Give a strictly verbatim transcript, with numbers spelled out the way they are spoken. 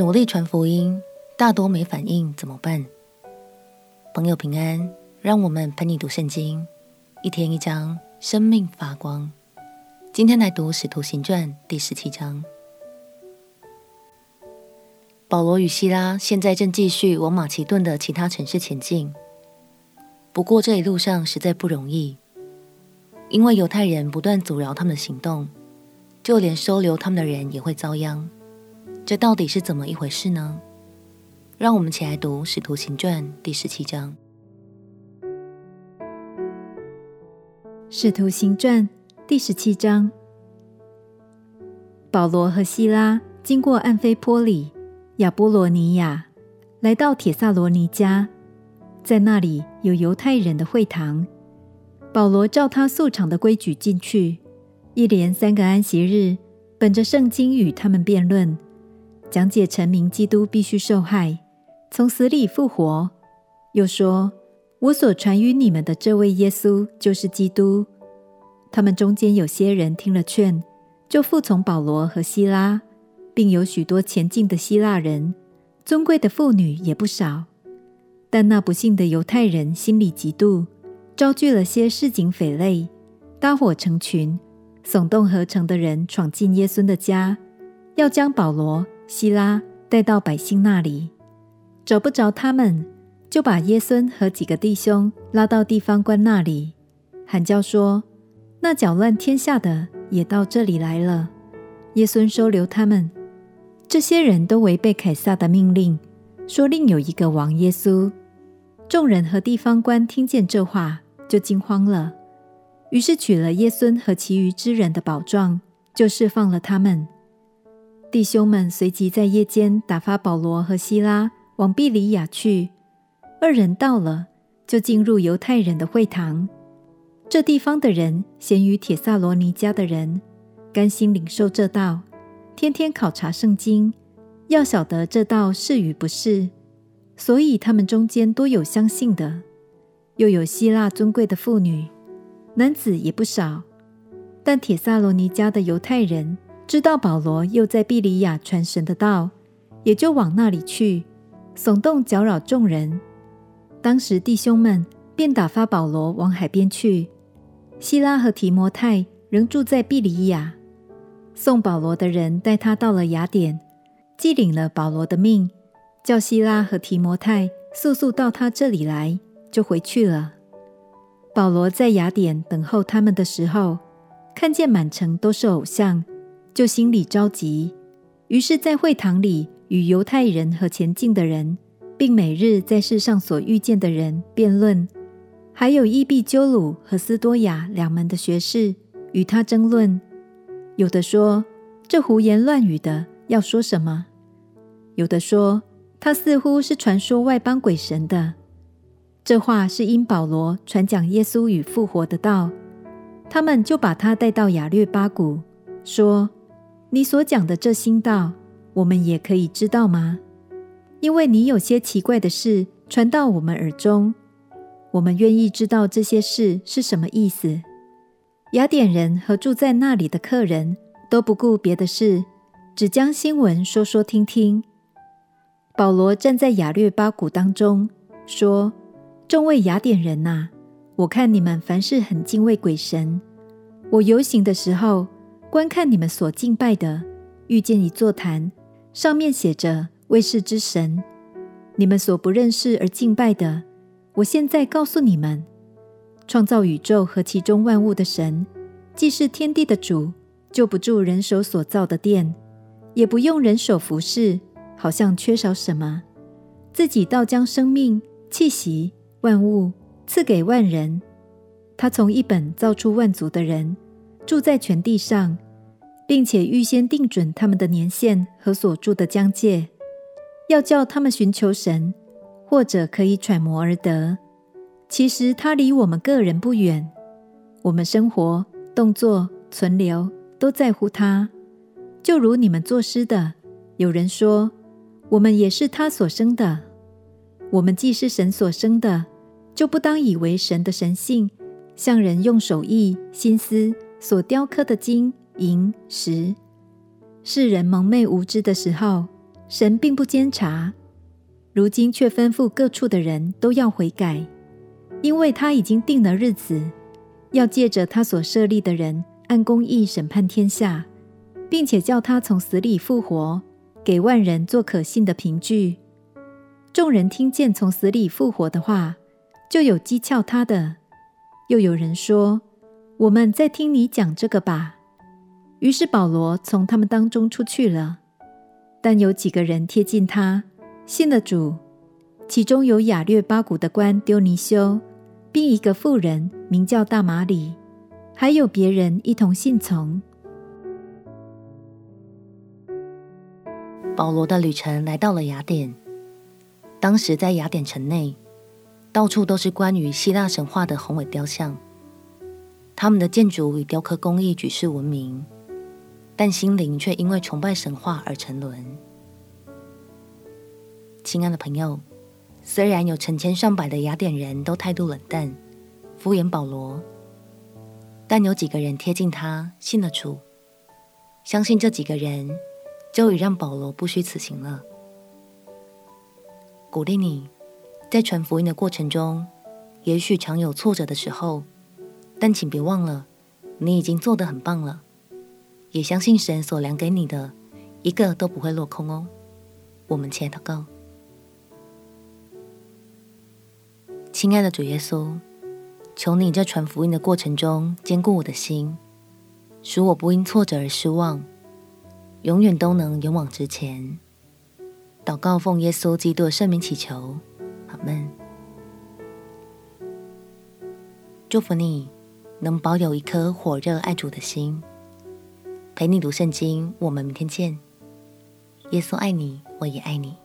努力传福音，大多没反应怎么办？朋友平安，让我们陪你读圣经，一天一章，生命发光。今天来读《使徒行传》第十七章。保罗与希拉现在正继续往马其顿的其他城市前进，不过这一路上实在不容易，因为犹太人不断阻挠他们的行动，就连收留他们的人也会遭殃。这到底是怎么一回事呢？让我们起来读《使徒行传》第十七章。《使徒行传》第十七章，保罗和希拉经过安菲波里、亚波罗尼亚，来到帖撒罗尼迦，在那里有犹太人的会堂。保罗照他素常的规矩进去，一连三个安息日，本着圣经与他们辩论，讲解陈明基督必须受害，从死里复活，又说，我所传于你们的这位耶稣就是基督。他们中间有些人听了劝，就服从保罗和希拉，并有许多前进的希腊人，尊贵的妇女也不少。但那不幸的犹太人心里嫉妒，招聚了些市井匪类，搭伙成群，耸动合城的人闯进耶稣的家，要将保罗、希拉带到百姓那里。找不着他们，就把耶稣和几个弟兄拉到地方官那里，喊叫说，那搅乱天下的也到这里来了，耶稣收留他们。这些人都违背凯撒的命令，说另有一个王耶稣。众人和地方官听见这话，就惊慌了，于是取了耶稣和其余之人的宝状，就释放了他们。弟兄们随即在夜间打发保罗和希拉往庇里亚去。二人到了，就进入犹太人的会堂。这地方的人咸于帖撒罗尼迦的人，甘心领受这道，天天考察圣经，要晓得这道是与不是。所以他们中间多有相信的，又有希腊尊贵的妇女，男子也不少。但帖撒罗尼迦的犹太人知道保罗又在庇里亚传神的道，也就往那里去，耸动搅扰众人。当时弟兄们便打发保罗往海边去。希拉和提摩太仍住在庇里亚，送保罗的人带他到了雅典，既领了保罗的命，叫希拉和提摩太速速到他这里来，就回去了。保罗在雅典等候他们的时候，看见满城都是偶像，就心里着急，于是在会堂里与犹太人和前进的人，并每日在世上所遇见的人辩论，还有伊壁鸠鲁和斯多亚两门的学士与他争论。有的说，这胡言乱语的要说什么？有的说，他似乎是传说外邦鬼神的。这话是因保罗传讲耶稣与复活的道。他们就把他带到雅略巴谷，说，你所讲的这新道，我们也可以知道吗？因为你有些奇怪的事传到我们耳中，我们愿意知道这些事是什么意思。雅典人和住在那里的客人都不顾别的事，只将新闻说说听听。保罗站在雅略巴谷当中，说，众位雅典人啊，我看你们凡事很敬畏鬼神。我游行的时候，观看你们所敬拜的，遇见一座坛，上面写着卫士之神。你们所不认识而敬拜的，我现在告诉你们，创造宇宙和其中万物的神，既是天地的主，就不住人手所造的殿，也不用人手服侍，好像缺少什么，自己倒将生命、气息、万物赐给万人。他从一本造出万族的人，住在全地上，并且预先定准他们的年限和所住的疆界，要叫他们寻求神，或者可以揣摩而得。其实他离我们个人不远，我们生活、动作、存留都在乎他。就如你们作诗的，有人说，我们也是他所生的。我们既是神所生的，就不当以为神的神性像人用手艺、心思所雕刻的金、银、石。世人蒙昧无知的时候，神并不监察，如今却吩咐各处的人都要悔改，因为他已经定了日子，要借着他所设立的人按公义审判天下，并且叫他从死里复活，给万人做可信的凭据。众人听见从死里复活的话，就有讥诮他的，又有人说，我们再听你讲这个吧。于是保罗从他们当中出去了，但有几个人贴近他，信了主，其中有亚略巴谷的官丢尼修，并一个妇人名叫大马里，还有别人一同信从。保罗的旅程来到了雅典，当时在雅典城内，到处都是关于希腊神话的宏伟雕像，他们的建筑与雕刻工艺举世闻名，但心灵却因为崇拜神话而沉沦。亲爱的朋友，虽然有成千上百的雅典人都态度冷淡敷衍保罗，但有几个人贴近他，信了主。相信这几个人就已让保罗不虚此行了。鼓励你在传福音的过程中，也许常有挫折的时候，但请别忘了，你已经做得很棒了，也相信神所量给你的一个都不会落空哦。我们起来祷告。亲爱的主耶稣，求你在传福音的过程中坚固我的心，使我不因挫折而失望，永远都能勇往直前。祷告奉耶稣基督的圣名祈求，阿们。祝福你能保有一颗火热爱主的心。陪你读圣经，我们明天见。耶稣爱你，我也爱你。